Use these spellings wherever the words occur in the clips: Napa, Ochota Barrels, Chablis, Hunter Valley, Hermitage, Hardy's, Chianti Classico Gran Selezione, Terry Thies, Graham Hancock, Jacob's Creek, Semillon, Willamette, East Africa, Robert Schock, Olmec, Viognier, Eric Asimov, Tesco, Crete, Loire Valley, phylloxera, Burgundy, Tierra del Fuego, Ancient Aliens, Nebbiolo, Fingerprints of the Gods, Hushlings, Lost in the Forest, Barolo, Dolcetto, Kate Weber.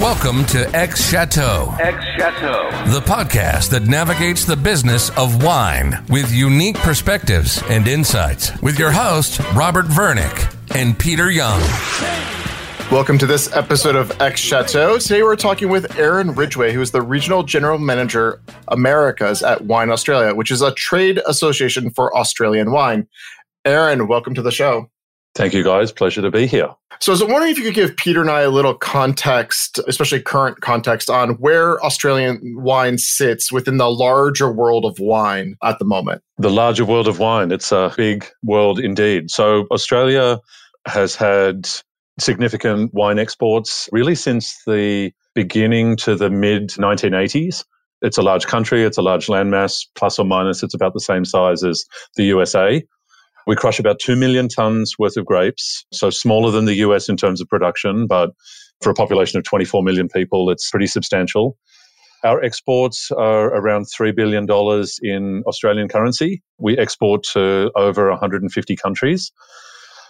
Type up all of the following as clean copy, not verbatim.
Welcome to Ex-Chateau. Ex-Chateau. The podcast that navigates the business of wine with unique perspectives and insights. With your hosts, Robert Vernick and Peter Young. Welcome to this episode of Ex-Chateau. Today we're talking with Aaron Ridgway, who is the Regional General Manager, Americas at Wine Australia, which is a trade association for Australian wine. Aaron, welcome to the show. Thank you, guys. Pleasure to be here. So I was wondering if you could give Peter and I a little context, especially current context, on where Australian wine sits within the larger world of wine at the moment. The larger world of wine. It's a big world indeed. So Australia has had significant wine exports really since the beginning to the mid-1980s. It's a large country. It's a large landmass. Plus or minus, it's about the same size as the USA. We crush about 2 million tons worth of grapes, so smaller than the US in terms of production, but for a population of 24 million people, it's pretty substantial. Our exports are around $3 billion in Australian currency. We export to over 150 countries.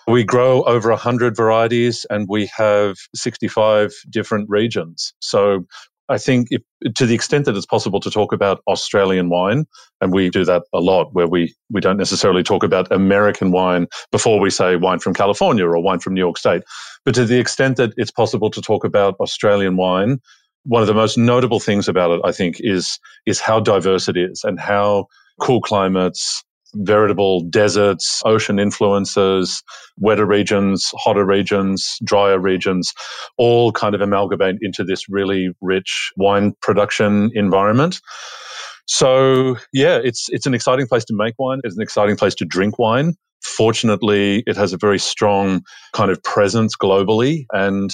We grow over 100 varieties and we have 65 different regions. So I think to the extent that it's possible to talk about Australian wine, and we do that a lot, where we don't necessarily talk about American wine before we say wine from California or wine from New York State. But to the extent that it's possible to talk about Australian wine, one of the most notable things about it, I think, is how diverse it is and how cool climates, veritable deserts, ocean influences, wetter regions, hotter regions, drier regions, all kind of amalgamate into this really rich wine production environment. So yeah, it's an exciting place to make wine. It's an exciting place to drink wine. Fortunately, it has a very strong kind of presence globally. And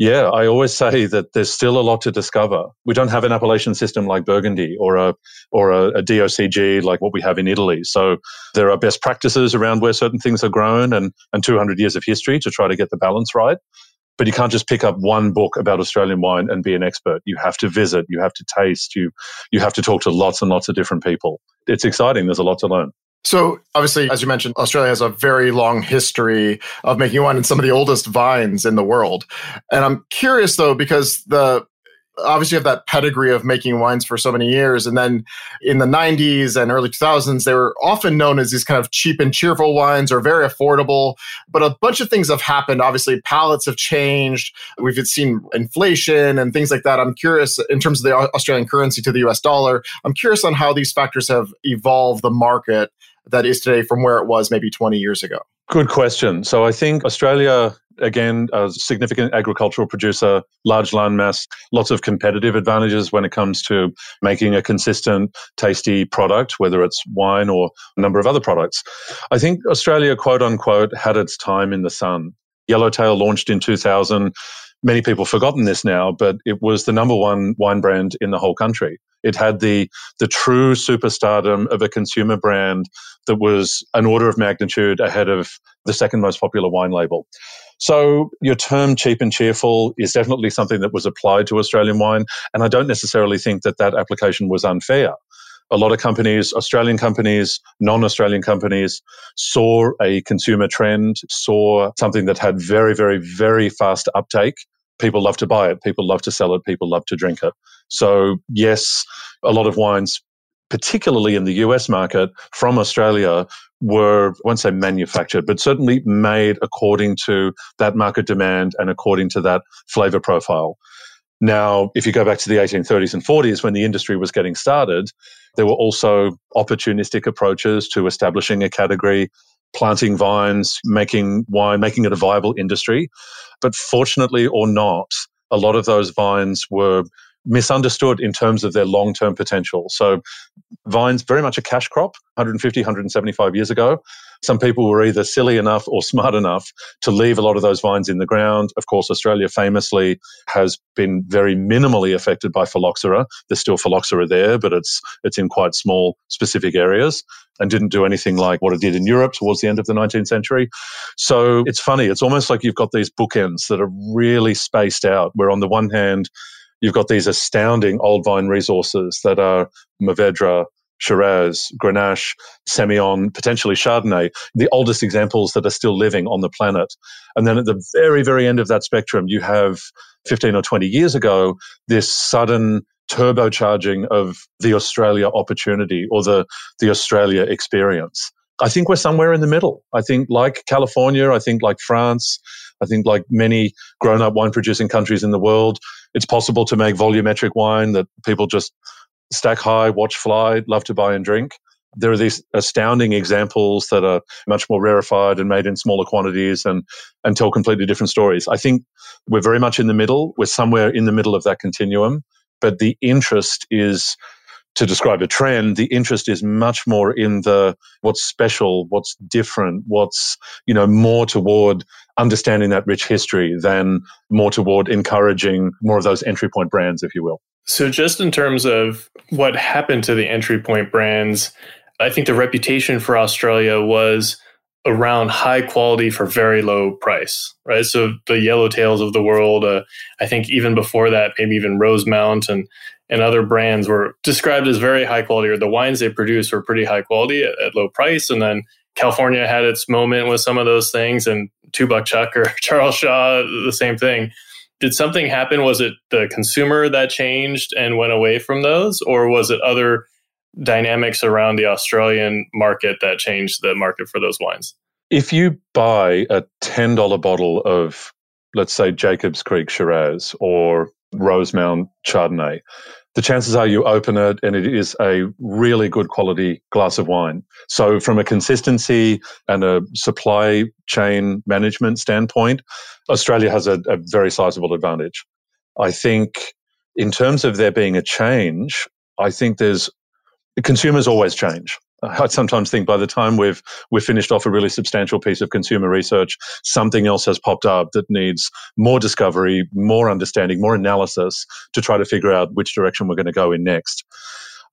yeah, I always say that there's still a lot to discover. We don't have an appellation system like Burgundy or a DOCG like what we have in Italy. So there are best practices around where certain things are grown and 200 years of history to try to get the balance right. But you can't just pick up one book about Australian wine and be an expert. You have to visit, you have to taste, you have to talk to lots and lots of different people. It's exciting. There's a lot to learn. So obviously, as you mentioned, Australia has a very long history of making wine and some of the oldest vines in the world. And I'm curious though, because obviously you have that pedigree of making wines for so many years. And then in the 90s and early 2000s, they were often known as these kind of cheap and cheerful wines or very affordable. But a bunch of things have happened. Obviously, palates have changed. We've seen inflation and things like that. I'm curious, in terms of the Australian currency to the US dollar, I'm curious on how these factors have evolved the market that is today from where it was maybe 20 years ago? Good question. So I think Australia, again, a significant agricultural producer, large landmass, lots of competitive advantages when it comes to making a consistent, tasty product, whether it's wine or a number of other products. I think Australia, quote unquote, had its time in the sun. Yellowtail launched in 2000. Many people have forgotten this now, but it was the number one wine brand in the whole country. It had the true superstardom of a consumer brand that was an order of magnitude ahead of the second most popular wine label. So your term cheap and cheerful is definitely something that was applied to Australian wine. And I don't necessarily think that application was unfair. A lot of companies, Australian companies, non-Australian companies, saw a consumer trend, saw something that had very, very, very fast uptake. People love to buy it. People love to sell it. People love to drink it. So yes, a lot of wines, particularly in the US market from Australia, were, I won't say manufactured, but certainly made according to that market demand and according to that flavor profile. Now, if you go back to the 1830s and 40s, when the industry was getting started, there were also opportunistic approaches to establishing a category, planting vines, making wine, making it a viable industry. But fortunately or not, a lot of those vines were misunderstood in terms of their long-term potential. So vines, very much a cash crop, 150, 175 years ago. Some people were either silly enough or smart enough to leave a lot of those vines in the ground. Of course, Australia famously has been very minimally affected by phylloxera. There's still phylloxera there, but it's in quite small specific areas and didn't do anything like what it did in Europe towards the end of the 19th century. So it's funny. It's almost like you've got these bookends that are really spaced out, where on the one hand, you've got these astounding old vine resources that are Mavedra, Shiraz, Grenache, Semillon, potentially Chardonnay, the oldest examples that are still living on the planet. And then at the very, very end of that spectrum, you have 15 or 20 years ago, this sudden turbocharging of the Australia opportunity or the Australia experience. I think we're somewhere in the middle. I think like California, I think like France, I think like many grown-up wine-producing countries in the world, it's possible to make volumetric wine that people just stack high, watch fly, love to buy and drink. There are these astounding examples that are much more rarefied and made in smaller quantities and tell completely different stories. I think we're very much in the middle. We're somewhere in the middle of that continuum. But the interest is, to describe a trend, the interest is much more in the what's special, what's different, what's, you know, more toward understanding that rich history than more toward encouraging more of those entry point brands, if you will. So just in terms of what happened to the entry point brands, I think the reputation for Australia was around high quality for very low price, right? So the Yellowtails of the world, I think even before that, maybe even Rosemount and other brands were described as very high quality, or the wines they produced were pretty high quality at low price. And then California had its moment with some of those things, and Two Buck Chuck or Charles Shaw, the same thing. Did something happen? Was it the consumer that changed and went away from those? Or was it other dynamics around the Australian market that changed the market for those wines? If you buy a $10 bottle of, let's say, Jacob's Creek Shiraz or Rosemount Chardonnay, the chances are you open it and it is a really good quality glass of wine. So from a consistency and a supply chain management standpoint, Australia has a very sizable advantage. I think in terms of there being a change, I think there's consumers always change. I sometimes think by the time we've finished off a really substantial piece of consumer research, something else has popped up that needs more discovery, more understanding, more analysis to try to figure out which direction we're going to go in next.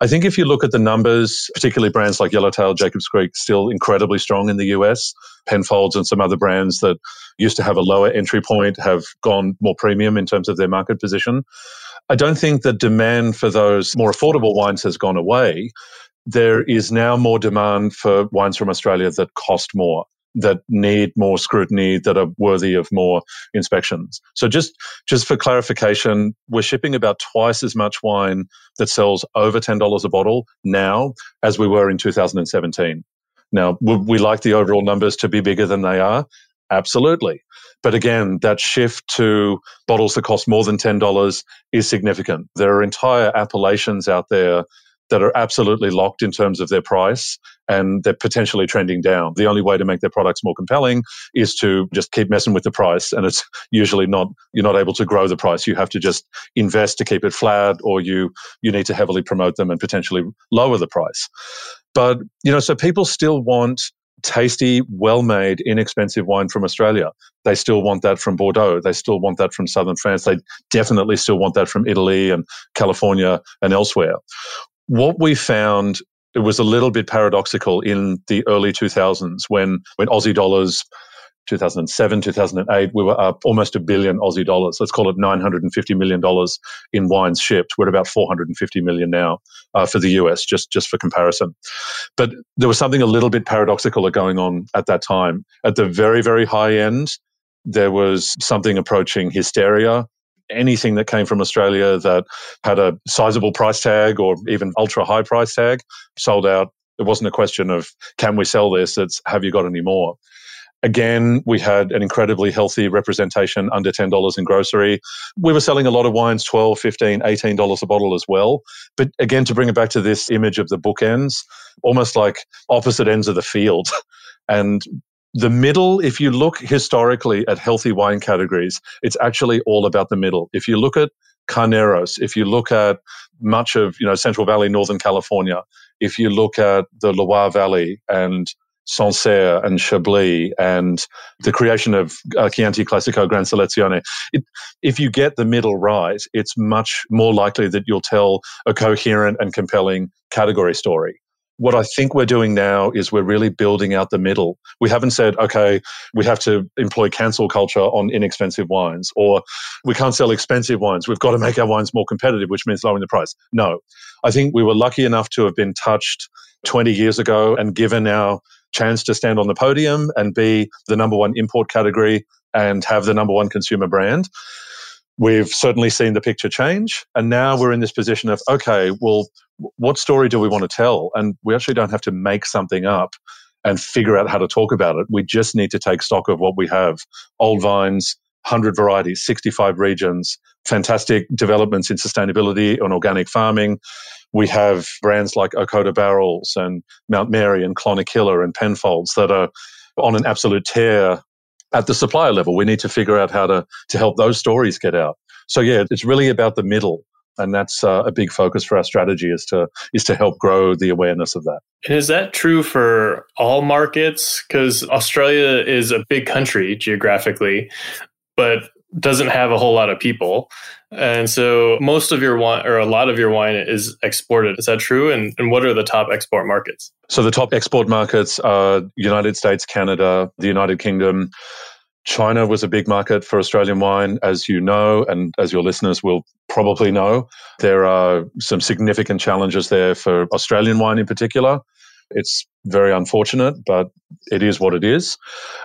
I think if you look at the numbers, particularly brands like Yellowtail, Jacob's Creek, still incredibly strong in the US. Penfolds and some other brands that used to have a lower entry point have gone more premium in terms of their market position. I don't think the demand for those more affordable wines has gone away. There is now more demand for wines from Australia that cost more, that need more scrutiny, that are worthy of more inspections. So just for clarification, we're shipping about twice as much wine that sells over $10 a bottle now as we were in 2017. Now, would we like the overall numbers to be bigger than they are? Absolutely. But again, that shift to bottles that cost more than $10 is significant. There are entire appellations out there that are absolutely locked in terms of their price, and they're potentially trending down. The only way to make their products more compelling is to just keep messing with the price, and it's usually not, you're not able to grow the price. You have to just invest to keep it flat, or you need to heavily promote them and potentially lower the price. But, you know, so people still want tasty, well-made, inexpensive wine from Australia. They still want that from Bordeaux. They still want that from southern France. They definitely still want that from Italy and California and elsewhere. What we found, it was a little bit paradoxical in the early 2000s when Aussie dollars, 2007, 2008, we were up almost $1 billion Aussie dollars. Let's call it $950 million in wines shipped. We're at about $450 million now for the US, just for comparison. But there was something a little bit paradoxical going on at that time. At the very, very high end, there was something approaching hysteria. Anything that came from Australia that had a sizable price tag or even ultra high price tag sold out. It wasn't a question of, can we sell this? It's, have you got any more? Again, we had an incredibly healthy representation under $10 in grocery. We were selling a lot of wines, $12, $15, $18 a bottle as well. But again, to bring it back to this image of the bookends, almost like opposite ends of the field. And the middle, if you look historically at healthy wine categories, it's actually all about the middle. If you look at Carneros, if you look at much of, you know, Central Valley, Northern California, if you look at the Loire Valley and Sancerre and Chablis and the creation of Chianti Classico Gran Selezione, if you get the middle right, it's much more likely that you'll tell a coherent and compelling category story. What I think we're doing now is we're really building out the middle. We haven't said, okay, we have to employ cancel culture on inexpensive wines, or we can't sell expensive wines. We've got to make our wines more competitive, which means lowering the price. No, I think we were lucky enough to have been touched 20 years ago and given our chance to stand on the podium and be the number one import category and have the number one consumer brand. We've certainly seen the picture change. And now we're in this position of, okay, well, what story do we want to tell? And we actually don't have to make something up and figure out how to talk about it. We just need to take stock of what we have. Old vines, 100 varieties, 65 regions, fantastic developments in sustainability and organic farming. We have brands like Ochota Barrels and Mount Mary and Clonakilla and Penfolds that are on an absolute tear at the supplier level. We need to figure out how to help those stories get out. So yeah, it's really about the middle. And that's a big focus for our strategy is to help grow the awareness of that. And is that true for all markets? Because Australia is a big country geographically, but doesn't have a whole lot of people. And so most of your wine, or a lot of your wine, is exported. Is that true? And what are the top export markets? So the top export markets are United States, Canada, the United Kingdom. China was a big market for Australian wine, as you know, and as your listeners will probably know. There are some significant challenges there for Australian wine in particular. It's very unfortunate, but it is what it is.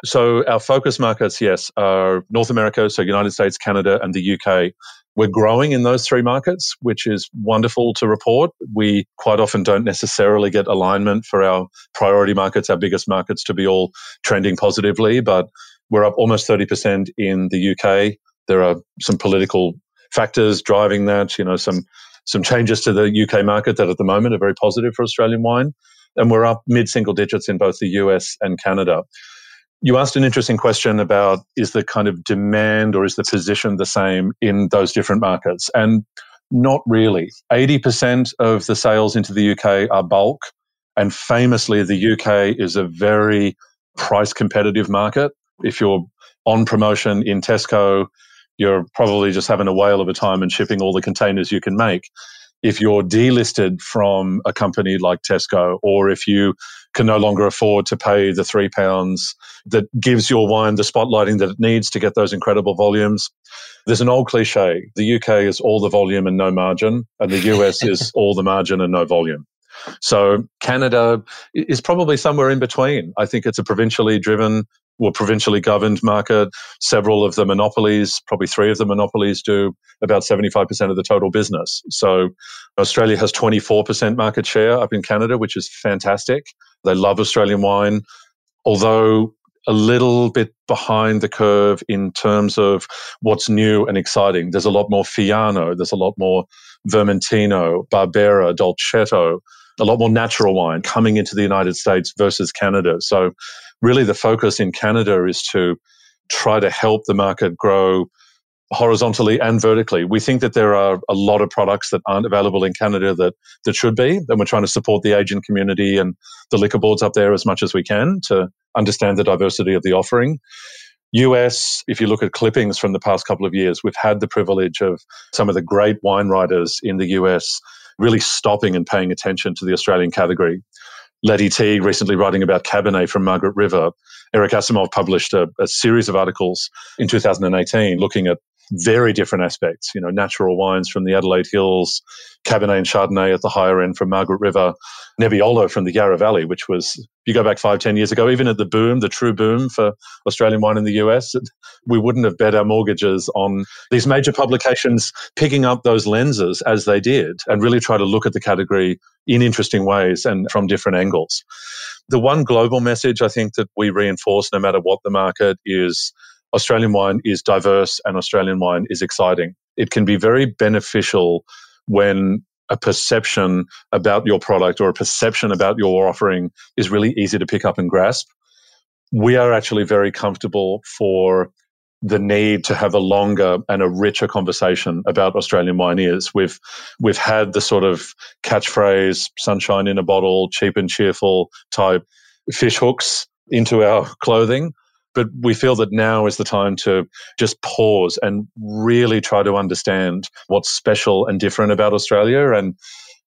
So our focus markets, yes, are North America, so United States, Canada, and the UK. We're growing in those three markets, which is wonderful to report. We quite often don't necessarily get alignment for our priority markets, our biggest markets, to be all trending positively, but we're up almost 30% in the UK. There are some political factors driving that, some changes to the UK market that at the moment are very positive for Australian wine. And we're up mid-single digits in both the US and Canada. You asked an interesting question about, is the kind of demand or is the position the same in those different markets? And not really. 80% of the sales into the UK are bulk. And famously, the UK is a very price competitive market. If you're on promotion in Tesco, you're probably just having a whale of a time and shipping all the containers you can make. If you're delisted from a company like Tesco, or if you can no longer afford to pay the £3 that gives your wine the spotlighting that it needs to get those incredible volumes. There's an old cliche, the UK is all the volume and no margin, and the US is all the margin and no volume. So Canada is probably somewhere in between. I think it's a provincially driven or provincially governed market. Several of the monopolies, probably three of the monopolies, do about 75% of the total business. So Australia has 24% market share up in Canada, which is fantastic. They love Australian wine, although a little bit behind the curve in terms of what's new and exciting. There's a lot more Fiano, there's a lot more Vermentino, Barbera, Dolcetto, a lot more natural wine coming into the United States versus Canada. So really the focus in Canada is to try to help the market grow horizontally and vertically. We think that there are a lot of products that aren't available in Canada that should be, and we're trying to support the agent community and the liquor boards up there as much as we can to understand the diversity of the offering. US, if you look at clippings from the past couple of years, we've had the privilege of some of the great wine writers in the US really stopping and paying attention to the Australian category. Letty Teague recently writing about Cabernet from Margaret River. Eric Asimov published a series of articles in 2018 looking at very different aspects, natural wines from the Adelaide Hills, Cabernet and Chardonnay at the higher end from Margaret River, Nebbiolo from the Yarra Valley, which was, if you go back 5-10 years ago, even at the boom, the true boom for Australian wine in the US, we wouldn't have bet our mortgages on these major publications picking up those lenses as they did and really try to look at the category in interesting ways and from different angles. The one global message I think that we reinforce no matter what the market is, Australian wine is diverse and Australian wine is exciting. It can be very beneficial when a perception about your product or a perception about your offering is really easy to pick up and grasp. We are actually very comfortable for the need to have a longer and a richer conversation about Australian wine is. We've had the sort of catchphrase, sunshine in a bottle, cheap and cheerful type fish hooks into our clothing. But we feel that now is the time to just pause and really try to understand what's special and different about Australia. And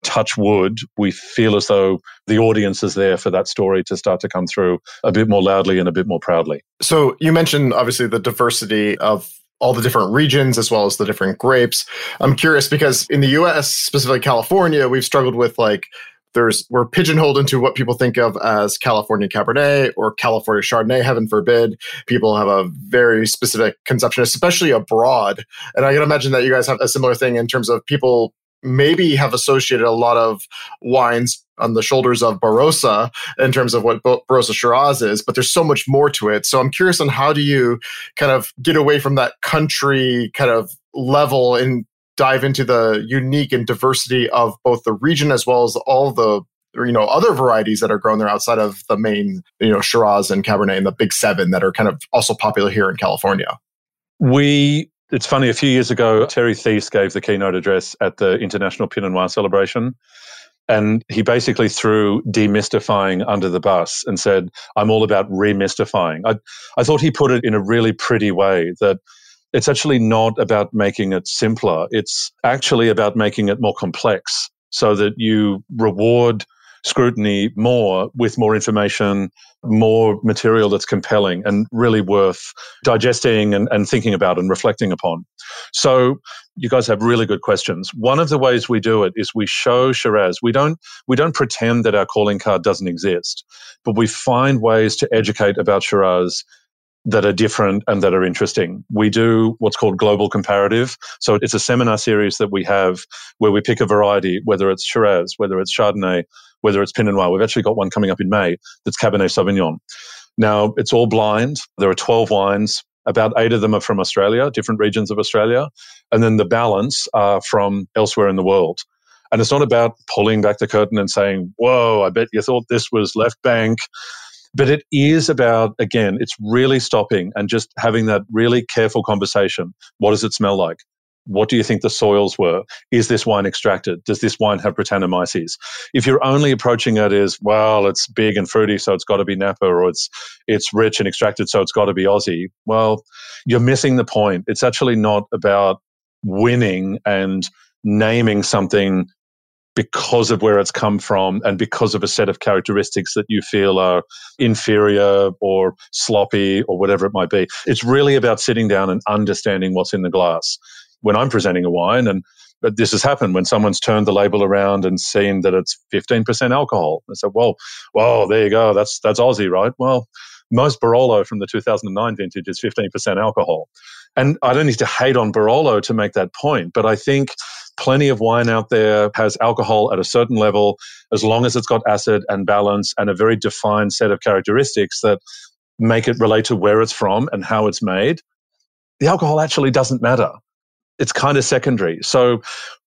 touch wood, we feel as though the audience is there for that story to start to come through a bit more loudly and a bit more proudly. So you mentioned, obviously, the diversity of all the different regions as well as the different grapes. I'm curious because in the US, specifically California, we've struggled with we're pigeonholed into what people think of as California Cabernet or California Chardonnay, heaven forbid. People have a very specific conception, especially abroad. And I can imagine that you guys have a similar thing in terms of people maybe have associated a lot of wines on the shoulders of Barossa in terms of what Barossa Shiraz is, but there's so much more to it. So I'm curious on how do you kind of get away from that country kind of level and dive into the unique and diversity of both the region as well as all the other varieties that are grown there outside of the main Shiraz and Cabernet and the big seven that are kind of also popular here in California. It's funny, a few years ago, Terry Thies gave the keynote address at the International Pinot Noir Celebration, and he basically threw demystifying under the bus and said, I'm all about remystifying. I thought he put it in a really pretty way that it's actually not about making it simpler. It's actually about making it more complex so that you reward scrutiny more with more information, more material that's compelling and really worth digesting and thinking about and reflecting upon. So you guys have really good questions. One of the ways we do it is we show Shiraz. We don't pretend that our calling card doesn't exist, but we find ways to educate about Shiraz that are different and that are interesting. We do what's called global comparative. So it's a seminar series that we have where we pick a variety, whether it's Shiraz, whether it's Chardonnay, whether it's Pinot Noir. We've actually got one coming up in May that's Cabernet Sauvignon. Now, it's all blind. There are 12 wines. About 8 of them are from Australia, different regions of Australia. And then the balance are from elsewhere in the world. And it's not about pulling back the curtain and saying, whoa, I bet you thought this was left bank. But it is about, again, it's really stopping and just having that really careful conversation. What does it smell like? What do you think the soils were? Is this wine extracted? Does this wine have Brettanomyces? If you're only approaching it as, well, it's big and fruity, so it's got to be Napa, or it's rich and extracted, so it's got to be Aussie, well, you're missing the point. It's actually not about winning and naming something because of where it's come from and because of a set of characteristics that you feel are inferior or sloppy or whatever it might be. It's really about sitting down and understanding what's in the glass. When I'm presenting a wine, and this has happened, when someone's turned the label around and seen that it's 15% alcohol, I said, well, there you go, that's Aussie, right? Well, most Barolo from the 2009 vintage is 15% alcohol. And I don't need to hate on Barolo to make that point, but I think plenty of wine out there has alcohol at a certain level, as long as it's got acid and balance and a very defined set of characteristics that make it relate to where it's from and how it's made. The alcohol actually doesn't matter. It's kind of secondary. So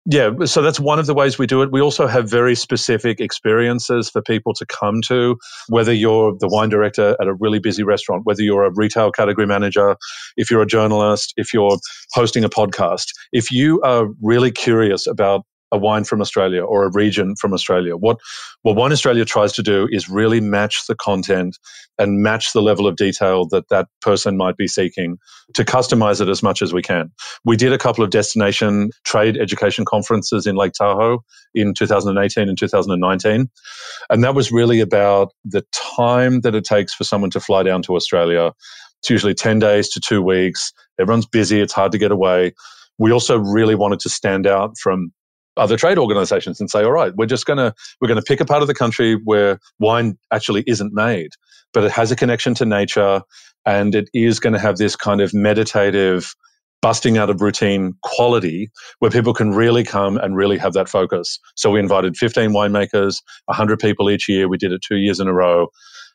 that's one of the ways we do it. We also have very specific experiences for people to come to, whether you're the wine director at a really busy restaurant, whether you're a retail category manager, if you're a journalist, if you're hosting a podcast. If you are really curious about a wine from Australia or a region from Australia, what Wine Australia tries to do is really match the content and match the level of detail that person might be seeking to customize it as much as we can. We did a couple of destination trade education conferences in Lake Tahoe in 2018 and 2019. And that was really about the time that it takes for someone to fly down to Australia. It's usually 10 days to 2 weeks. Everyone's busy. It's hard to get away. We also really wanted to stand out from other trade organizations and say, all right, we're going to pick a part of the country where wine actually isn't made, but it has a connection to nature and it is going to have this kind of meditative busting out of routine quality where people can really come and really have that focus. So we invited 15 winemakers, 100 people each year. We did it 2 years in a row.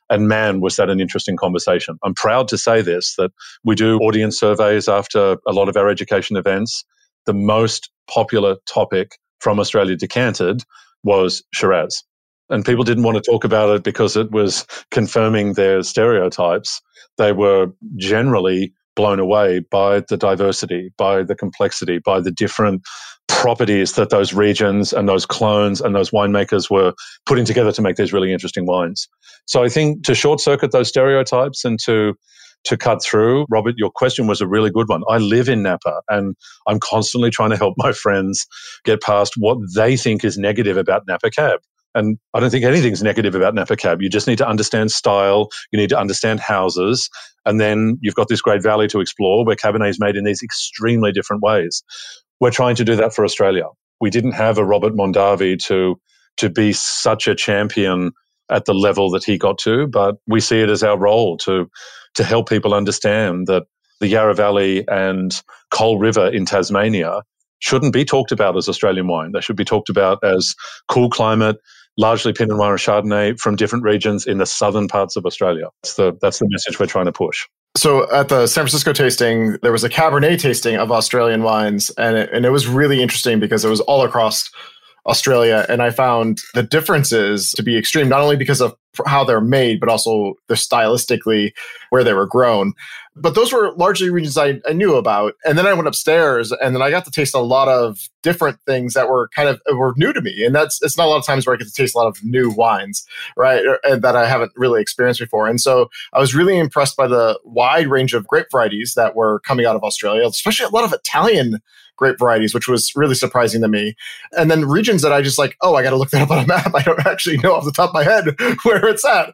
And man, was that an interesting conversation. I'm proud to say this, that we do audience surveys after a lot of our education events. The most popular topic from Australia decanted was Shiraz. And people didn't want to talk about it because it was confirming their stereotypes. They were generally blown away by the diversity, by the complexity, by the different properties that those regions and those clones and those winemakers were putting together to make these really interesting wines. So I think to short circuit those stereotypes and to to cut through, Robert, your question was a really good one. I live in Napa and I'm constantly trying to help my friends get past what they think is negative about Napa Cab. And I don't think anything's negative about Napa Cab. You just need to understand style. You need to understand houses. And then you've got this great valley to explore where Cabernet is made in these extremely different ways. We're trying to do that for Australia. We didn't have a Robert Mondavi to be such a champion at the level that he got to, but we see it as our role to help people understand that the Yarra Valley and Coal River in Tasmania shouldn't be talked about as Australian wine. They should be talked about as cool climate, largely Pinot Noir and Chardonnay from different regions in the southern parts of Australia. That's the message we're trying to push. So at the San Francisco tasting, there was a Cabernet tasting of Australian wines, and it was really interesting because it was all across Australia, and I found the differences to be extreme, not only because of how they're made, but also they're stylistically where they were grown. But those were largely regions I knew about. And then I went upstairs and then I got to taste a lot of different things that were kind of were new to me. And it's not a lot of times where I get to taste a lot of new wines, right, that I haven't really experienced before. And so I was really impressed by the wide range of grape varieties that were coming out of Australia, especially a lot of Italian grape varieties, which was really surprising to me. And then regions that I just like, I got to look that up on a map. I don't actually know off the top of my head where it's at.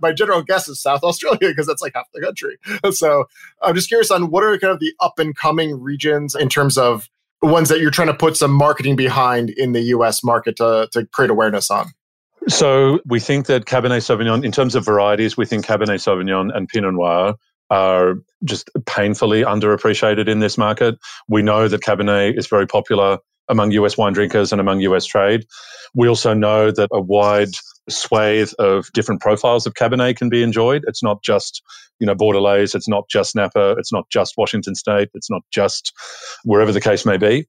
My general guess is South Australia because that's like half the country. So I'm just curious on what are kind of the up and coming regions in terms of ones that you're trying to put some marketing behind in the US market to create awareness on. So we think that Cabernet Sauvignon, in terms of varieties, we think Cabernet Sauvignon and Pinot Noir are just painfully underappreciated in this market. We know that Cabernet is very popular among US wine drinkers and among US trade. We also know that a wide swathe of different profiles of Cabernet can be enjoyed. It's not just, Bordelais, it's not just Napa, it's not just Washington State, it's not just wherever the case may be.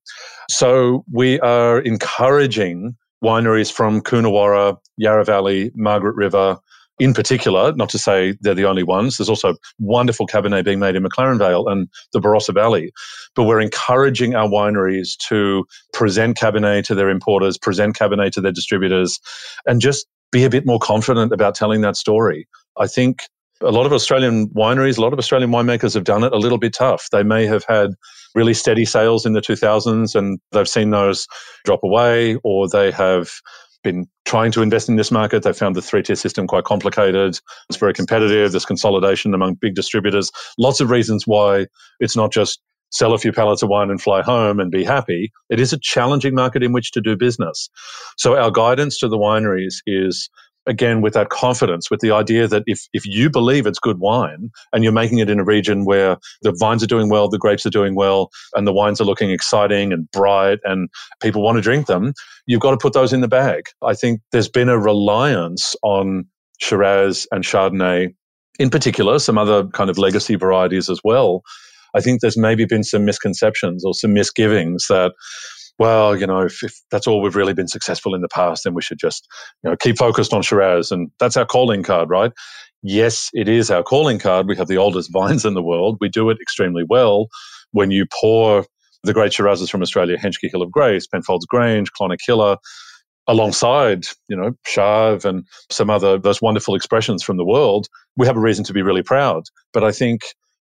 So we are encouraging wineries from Coonawarra, Yarra Valley, Margaret River, in particular, not to say they're the only ones. There's also wonderful Cabernet being made in McLaren Vale and the Barossa Valley. But we're encouraging our wineries to present Cabernet to their importers, present Cabernet to their distributors, and just be a bit more confident about telling that story. I think a lot of Australian wineries, a lot of Australian winemakers have done it a little bit tough. They may have had really steady sales in the 2000s and they've seen those drop away, or they have been trying to invest in this market. They found the three-tier system quite complicated. It's very competitive. There's consolidation among big distributors. Lots of reasons why it's not just sell a few pallets of wine and fly home and be happy. It is a challenging market in which to do business. So our guidance to the wineries is, again, with that confidence, with the idea that if you believe it's good wine and you're making it in a region where the vines are doing well, the grapes are doing well, and the wines are looking exciting and bright and people want to drink them, you've got to put those in the bag. I think there's been a reliance on Shiraz and Chardonnay in particular, some other kind of legacy varieties as well. I think there's maybe been some misconceptions or some misgivings that, well, if that's all we've really been successful in the past, then we should just, keep focused on Shiraz. And that's our calling card, right? Yes, it is our calling card. We have the oldest vines in the world. We do it extremely well. When you pour the great Shirazes from Australia, Henschke Hill of Grace, Penfolds Grange, Clonakilla, alongside, Chave and some other, those wonderful expressions from the world, we have a reason to be really proud. But I think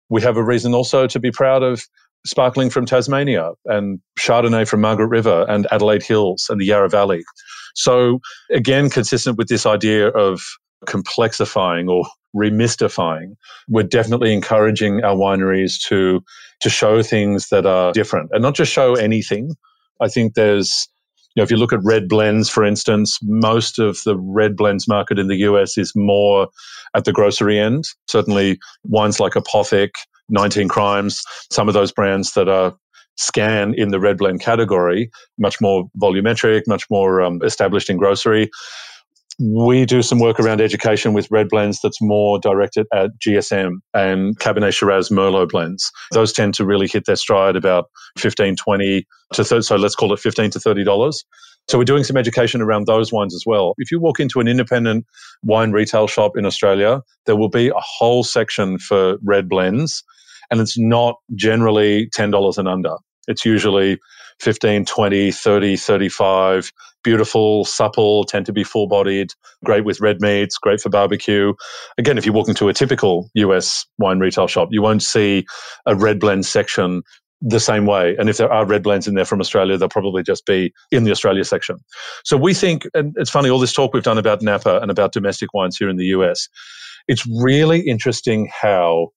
we have a reason also to be proud of Sparkling from Tasmania and Chardonnay from Margaret River and Adelaide Hills and the Yarra Valley. So again, consistent with this idea of complexifying or remystifying, we're definitely encouraging our wineries to show things that are different and not just show anything. I think there's, if you look at red blends, for instance, most of the red blends market in the US is more at the grocery end. Certainly wines like Apothic, 19 Crimes, some of those brands that are scan in the red blend category, much more volumetric, much more established in grocery. We do some work around education with red blends that's more directed at GSM and Cabernet Shiraz Merlot blends. Those tend to really hit their stride about let's call it $15 to $30. So we're doing some education around those wines as well. If you walk into an independent wine retail shop in Australia, there will be a whole section for red blends, and it's not generally $10 and under. It's usually 15, 20, 30, 35, beautiful, supple, tend to be full-bodied, great with red meats, great for barbecue. Again, if you walk into a typical US wine retail shop, you won't see a red blend section the same way. And if there are red blends in there from Australia, they'll probably just be in the Australia section. So we think, and it's funny, all this talk we've done about Napa and about domestic wines here in the US, it's really interesting how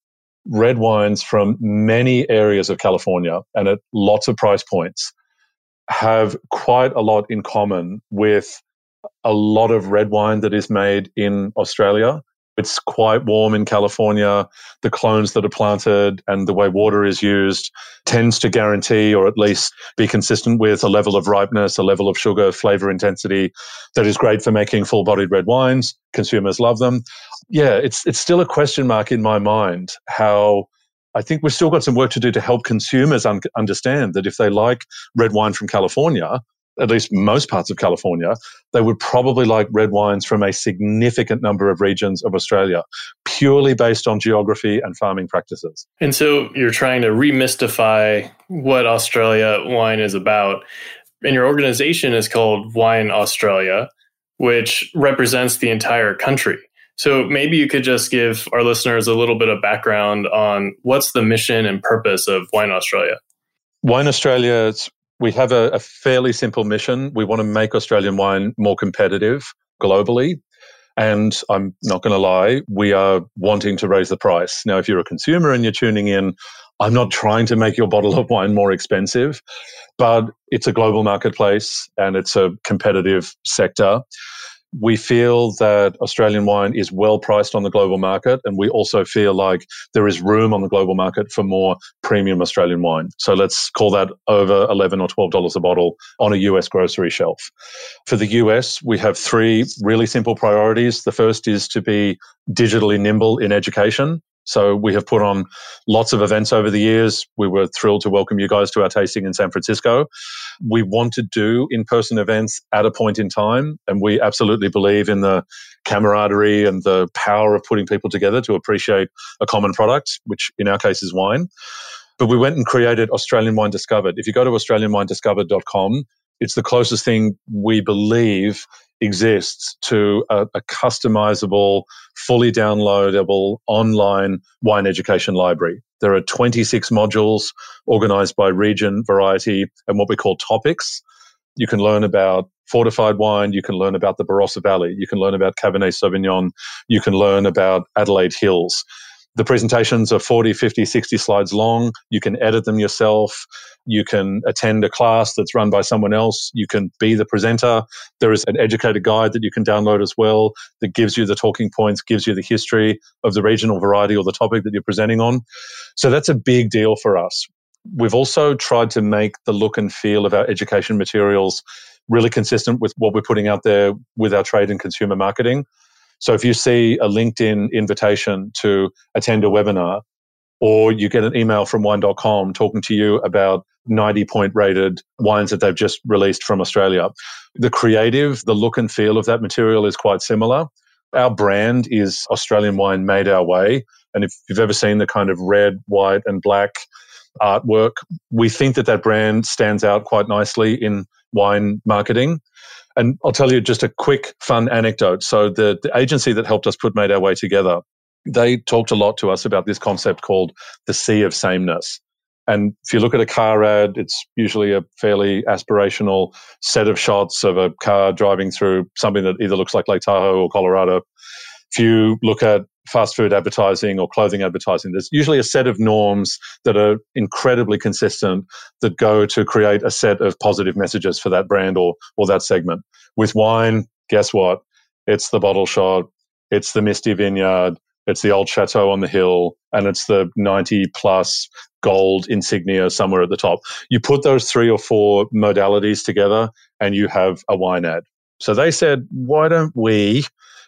red wines from many areas of California and at lots of price points have quite a lot in common with a lot of red wine that is made in Australia. It's quite warm in California. The clones that are planted and the way water is used tends to guarantee or at least be consistent with a level of ripeness, a level of sugar, flavor intensity that is great for making full-bodied red wines. Consumers love them. Yeah, it's still a question mark in my mind how I think we've still got some work to do to help consumers understand that if they like red wine from California, at least most parts of California, they would probably like red wines from a significant number of regions of Australia, purely based on geography and farming practices. And so you're trying to demystify what Australia wine is about. And your organization is called Wine Australia, which represents the entire country. So maybe you could just give our listeners a little bit of background on what's the mission and purpose of Wine Australia. Wine Australia, we have a fairly simple mission. We want to make Australian wine more competitive globally. And I'm not going to lie, we are wanting to raise the price. Now, if you're a consumer and you're tuning in, I'm not trying to make your bottle of wine more expensive, but it's a global marketplace and it's a competitive sector. We feel that Australian wine is well priced on the global market, and we also feel like there is room on the global market for more premium Australian wine. So let's call that over $11 or $12 a bottle on a US grocery shelf. For the US, we have three really simple priorities. The first is to be digitally nimble in education. So we have put on lots of events over the years. We were thrilled to welcome you guys to our tasting in San Francisco. We want to do in-person events at a point in time, and we absolutely believe in the camaraderie and the power of putting people together to appreciate a common product, which in our case is wine. But we went and created Australian Wine Discovered. If you go to AustralianWineDiscovered.com, it's the closest thing we believe exists to a customizable, fully downloadable online wine education library. There are 26 modules organized by region, variety, and what we call topics. You can learn about fortified wine. You can learn about the Barossa Valley. You can learn about Cabernet Sauvignon. You can learn about Adelaide Hills. The presentations are 40, 50, 60 slides long. You can edit them yourself. You can attend a class that's run by someone else. You can be the presenter. There is an educator guide that you can download as well that gives you the talking points, gives you the history of the regional variety or the topic that you're presenting on. So that's a big deal for us. We've also tried to make the look and feel of our education materials really consistent with what we're putting out there with our trade and consumer marketing. So if you see a LinkedIn invitation to attend a webinar, or you get an email from wine.com talking to you about 90-point rated wines that they've just released from Australia, the creative, the look and feel of that material is quite similar. Our brand is Australian wine made our way. And if you've ever seen the kind of red, white, and black artwork, we think that that brand stands out quite nicely in wine marketing. And I'll tell you just a quick fun anecdote. So the agency that helped us put Made Our Way together, they talked a lot to us about this concept called the sea of sameness. And if you look at a car ad, it's usually a fairly aspirational set of shots of a car driving through something that either looks like Lake Tahoe or Colorado. If you look at fast food advertising or clothing advertising, there's usually a set of norms that are incredibly consistent that go to create a set of positive messages for that brand or that segment. With wine, guess what? It's the bottle shot, it's the misty vineyard, it's the old chateau on the hill, and it's the 90-plus gold insignia somewhere at the top. You put those three or four modalities together and you have a wine ad. So they said, why don't we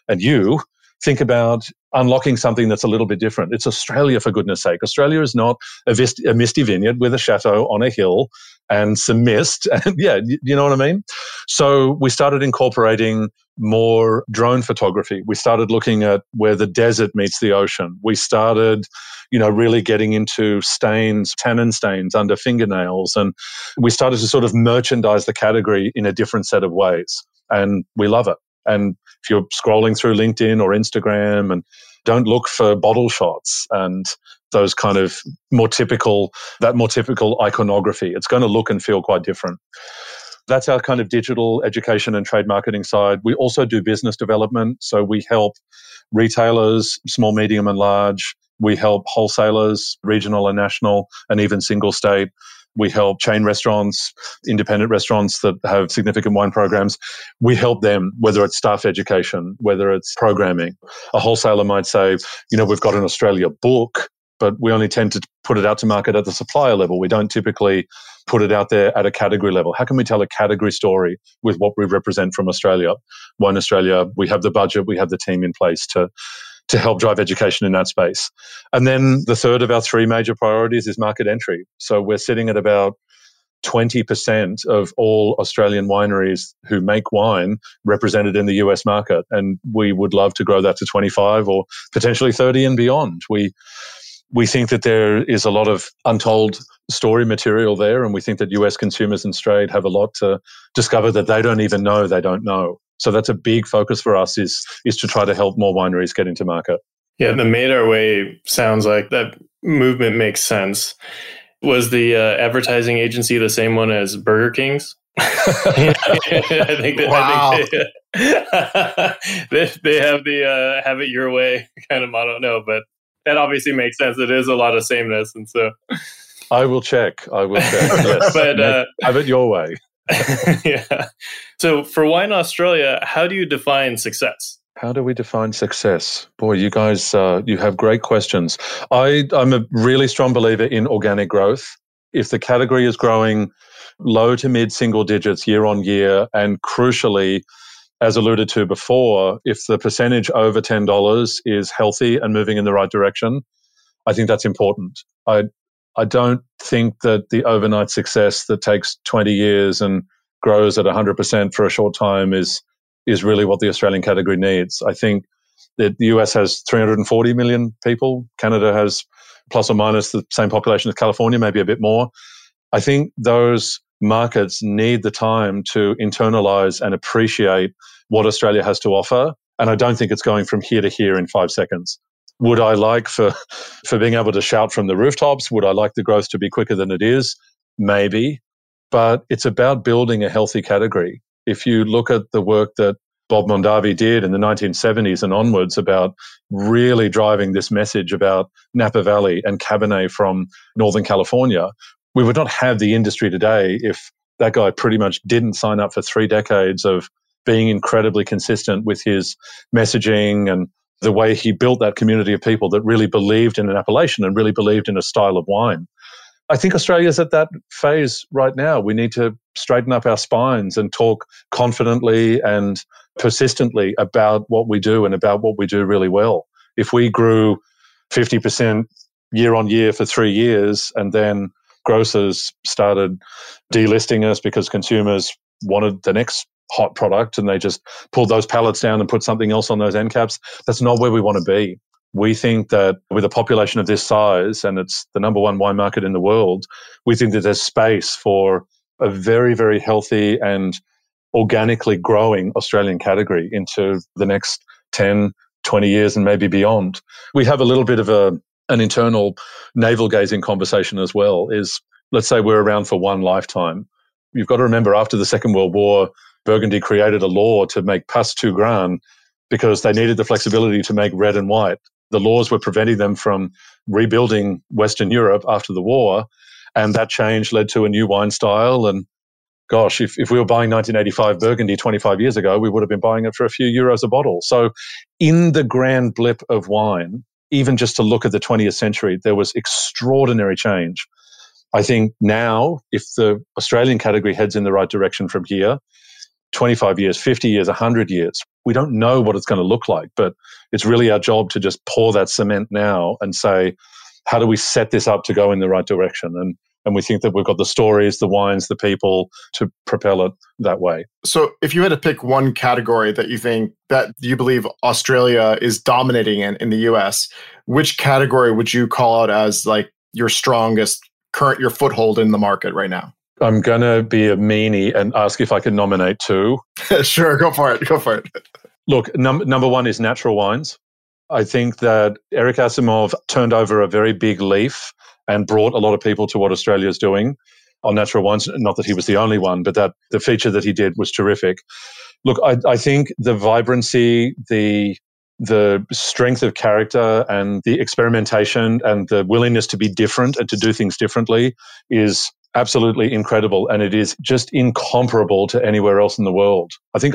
and you think about unlocking something that's a little bit different. It's Australia, for goodness sake. Australia is not a misty vineyard with a chateau on a hill and some mist. And yeah, you know what I mean? So we started incorporating more drone photography. We started looking at where the desert meets the ocean. We started, really getting into stains, tannin stains under fingernails. And we started to sort of merchandise the category in a different set of ways. And we love it. And if you're scrolling through LinkedIn or Instagram, and don't look for bottle shots and those kind of more typical iconography. It's going to look and feel quite different. That's our kind of digital education and trade marketing side. We also do business development. So we help retailers, small, medium, and large. We help wholesalers, regional and national, and even single state. We help chain restaurants, independent restaurants that have significant wine programs. We help them, whether it's staff education, whether it's programming. A wholesaler might say, we've got an Australia book, but we only tend to put it out to market at the supplier level. We don't typically put it out there at a category level. How can we tell a category story with what we represent from Australia? Wine Australia, we have the budget, we have the team in place to help drive education in that space. And then the third of our three major priorities is market entry. So we're sitting at about 20% of all Australian wineries who make wine represented in the US market. And we would love to grow that to 25 or potentially 30 and beyond. We think that there is a lot of untold story material there, and we think that US consumers and trade have a lot to discover that they don't even know they don't know. So that's a big focus for us is to try to help more wineries get into market. Yeah, the Made Our Way sounds like that movement makes sense. Was the advertising agency the same one as Burger King's? I think that, wow. They have the have it your way kind of motto. No, but that obviously makes sense. It is a lot of sameness. And so I will check. Yes. But, have it your way. Yeah. So for Wine Australia, how do you define success? How do we define success? Boy, you guys, you have great questions. I'm a really strong believer in organic growth. If the category is growing low to mid single digits year on year, and crucially, as alluded to before, if the percentage over $10 is healthy and moving in the right direction, I think that's important. I don't think that the overnight success that takes 20 years and grows at 100% for a short time is really what the Australian category needs. I think that the US has 340 million people. Canada has plus or minus the same population as California, maybe a bit more. I think those markets need the time to internalize and appreciate what Australia has to offer. And I don't think it's going from here to here in 5 seconds. Would I like for being able to shout from the rooftops? Would I like the growth to be quicker than it is? Maybe. But it's about building a healthy category. If you look at the work that Bob Mondavi did in the 1970s and onwards about really driving this message about Napa Valley and Cabernet from Northern California, we would not have the industry today if that guy pretty much didn't sign up for 3 decades of being incredibly consistent with his messaging and the way he built that community of people that really believed in an appellation and really believed in a style of wine. I think Australia's at that phase right now. We need to straighten up our spines and talk confidently and persistently about what we do and about what we do really well. If we grew 50% year on year for 3 years and then grocers started delisting us because consumers wanted the next hot product and they just pulled those pallets down and put something else on those end caps, that's not where we want to be. We think that with a population of this size, and it's the number one wine market in the world, we think that there's space for a very, very healthy and organically growing Australian category into the next 10, 20 years and maybe beyond. We have a little bit of an internal navel-gazing conversation as well, is let's say we're around for one lifetime. You've got to remember after the Second World War, Burgundy created a law to make Passe 2 Gran because they needed the flexibility to make red and white. The laws were preventing them from rebuilding Western Europe after the war, and that change led to a new wine style. And gosh, if we were buying 1985 Burgundy 25 years ago, we would have been buying it for a few euros a bottle. So in the grand blip of wine, even just to look at the 20th century, there was extraordinary change. I think now, if the Australian category heads in the right direction from here, 25 years, 50 years, 100 years. We don't know what it's going to look like, but it's really our job to just pour that cement now and say, how do we set this up to go in the right direction? And we think that we've got the stories, the wines, the people to propel it that way. So if you had to pick one category that you think that you believe Australia is dominating in the US, which category would you call out as like your strongest current, your foothold in the market right now? I'm going to be a meanie and ask if I can nominate two. Sure, go for it. Go for it. Look, number one is natural wines. I think that Eric Asimov turned over a very big leaf and brought a lot of people to what Australia is doing on natural wines. Not that he was the only one, but that the feature that he did was terrific. Look, I think the vibrancy, the strength of character and the experimentation and the willingness to be different and to do things differently is absolutely incredible. And it is just incomparable to anywhere else in the world. I think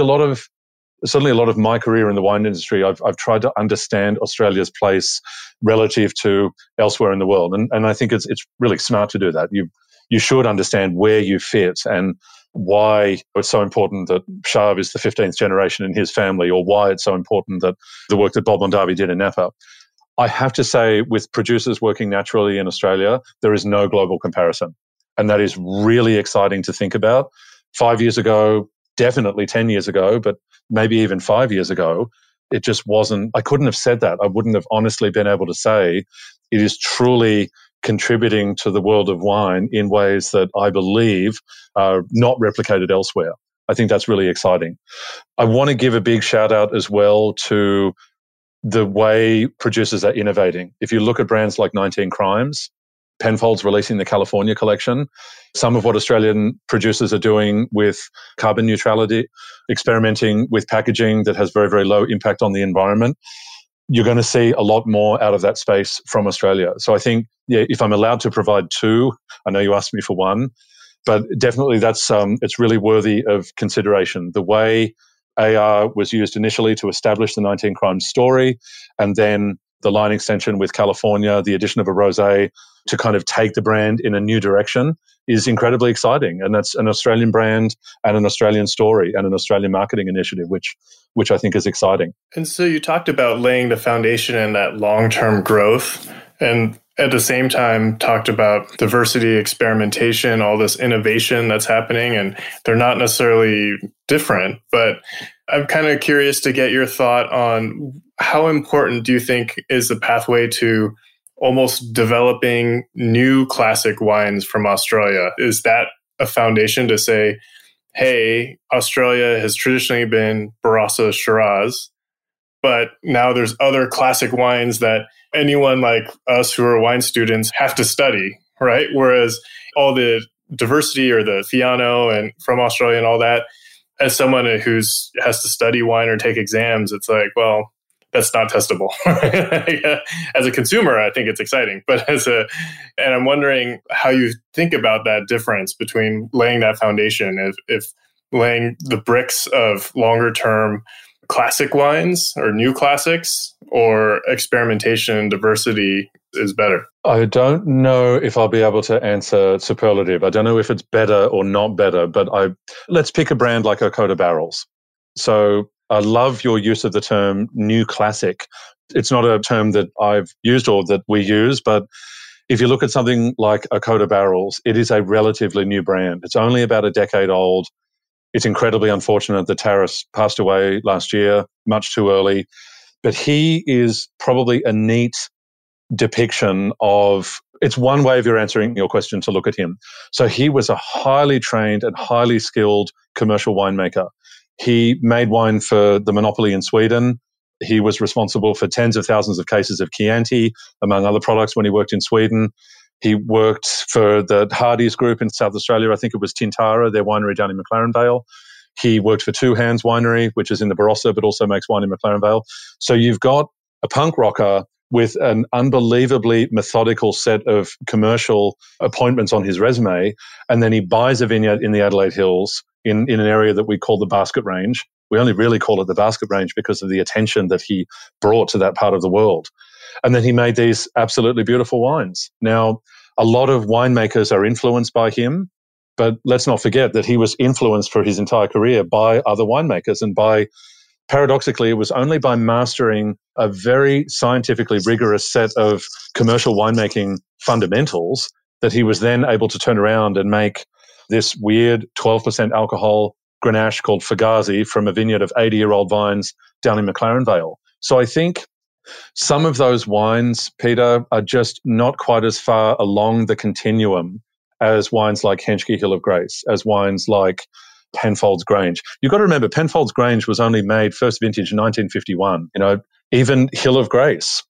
certainly a lot of my career in the wine industry, I've tried to understand Australia's place relative to elsewhere in the world. And I think it's really smart to do that. You should understand where you fit and why it's so important that Sharv is the 15th generation in his family, or why it's so important that the work that Bob Mondavi did in Napa. I have to say, with producers working naturally in Australia, there is no global comparison. And that is really exciting to think about. 5 years ago, definitely 10 years ago, but maybe even 5 years ago, it just wasn't, I couldn't have said that. I wouldn't have honestly been able to say it is truly contributing to the world of wine in ways that I believe are not replicated elsewhere. I think that's really exciting. I want to give a big shout out as well to the way producers are innovating. If you look at brands like 19 Crimes, Penfolds releasing the California collection, some of what Australian producers are doing with carbon neutrality, experimenting with packaging that has very, very low impact on the environment, you're going to see a lot more out of that space from Australia. So I think, yeah, if I'm allowed to provide two, I know you asked me for one, but definitely that's it's really worthy of consideration. The way AR was used initially to establish the 19 Crimes story, and then the line extension with California, the addition of a rosé to kind of take the brand in a new direction is incredibly exciting. And that's an Australian brand and an Australian story and an Australian marketing initiative, which I think is exciting. And so you talked about laying the foundation and that long-term growth, and at the same time talked about diversity, experimentation, all this innovation that's happening, and they're not necessarily different. But I'm kind of curious to get your thought on how important do you think is the pathway to almost developing new classic wines from Australia? Is that a foundation to say, hey, Australia has traditionally been Barossa Shiraz, but now there's other classic wines that anyone like us who are wine students have to study, right? Whereas all the diversity or the Fiano and from Australia and all that, as someone who has to study wine or take exams, it's like, well, that's not testable. As a consumer, I think it's exciting. But and I'm wondering how you think about that difference between laying that foundation, if laying the bricks of longer term classic wines or new classics, or experimentation and diversity is better. I don't know if I'll be able to answer superlative. I don't know if it's better or not better, but let's pick a brand like Ochota Barrels. So I love your use of the term new classic. It's not a term that I've used or that we use, but if you look at something like Ochota Barrels, it is a relatively new brand. It's only about a decade old. It's incredibly unfortunate that Taris passed away last year, much too early. But he is probably a neat depiction of, it's one way of your answering your question to look at him. So he was a highly trained and highly skilled commercial winemaker. He made wine for the monopoly in Sweden. He was responsible for tens of thousands of cases of Chianti, among other products, when he worked in Sweden. He worked for the Hardy's Group in South Australia. I think it was Tintara, their winery down in McLaren Vale. He worked for Two Hands Winery, which is in the Barossa, but also makes wine in McLaren Vale. So you've got a punk rocker with an unbelievably methodical set of commercial appointments on his resume. And then he buys a vineyard in the Adelaide Hills in an area that we call the Basket Range. We only really call it the Basket Range because of the attention that he brought to that part of the world. And then he made these absolutely beautiful wines. Now, a lot of winemakers are influenced by him. But let's not forget that he was influenced for his entire career by other winemakers, and by, paradoxically, it was only by mastering a very scientifically rigorous set of commercial winemaking fundamentals that he was then able to turn around and make this weird 12% alcohol Grenache called Fugazi from a vineyard of 80-year-old vines down in McLaren Vale. So I think some of those wines, Peter, are just not quite as far along the continuum as wines like Henschke Hill of Grace, as wines like Penfolds Grange. You've got to remember, Penfolds Grange was only made first vintage 1951. You know, even Hill of Grace,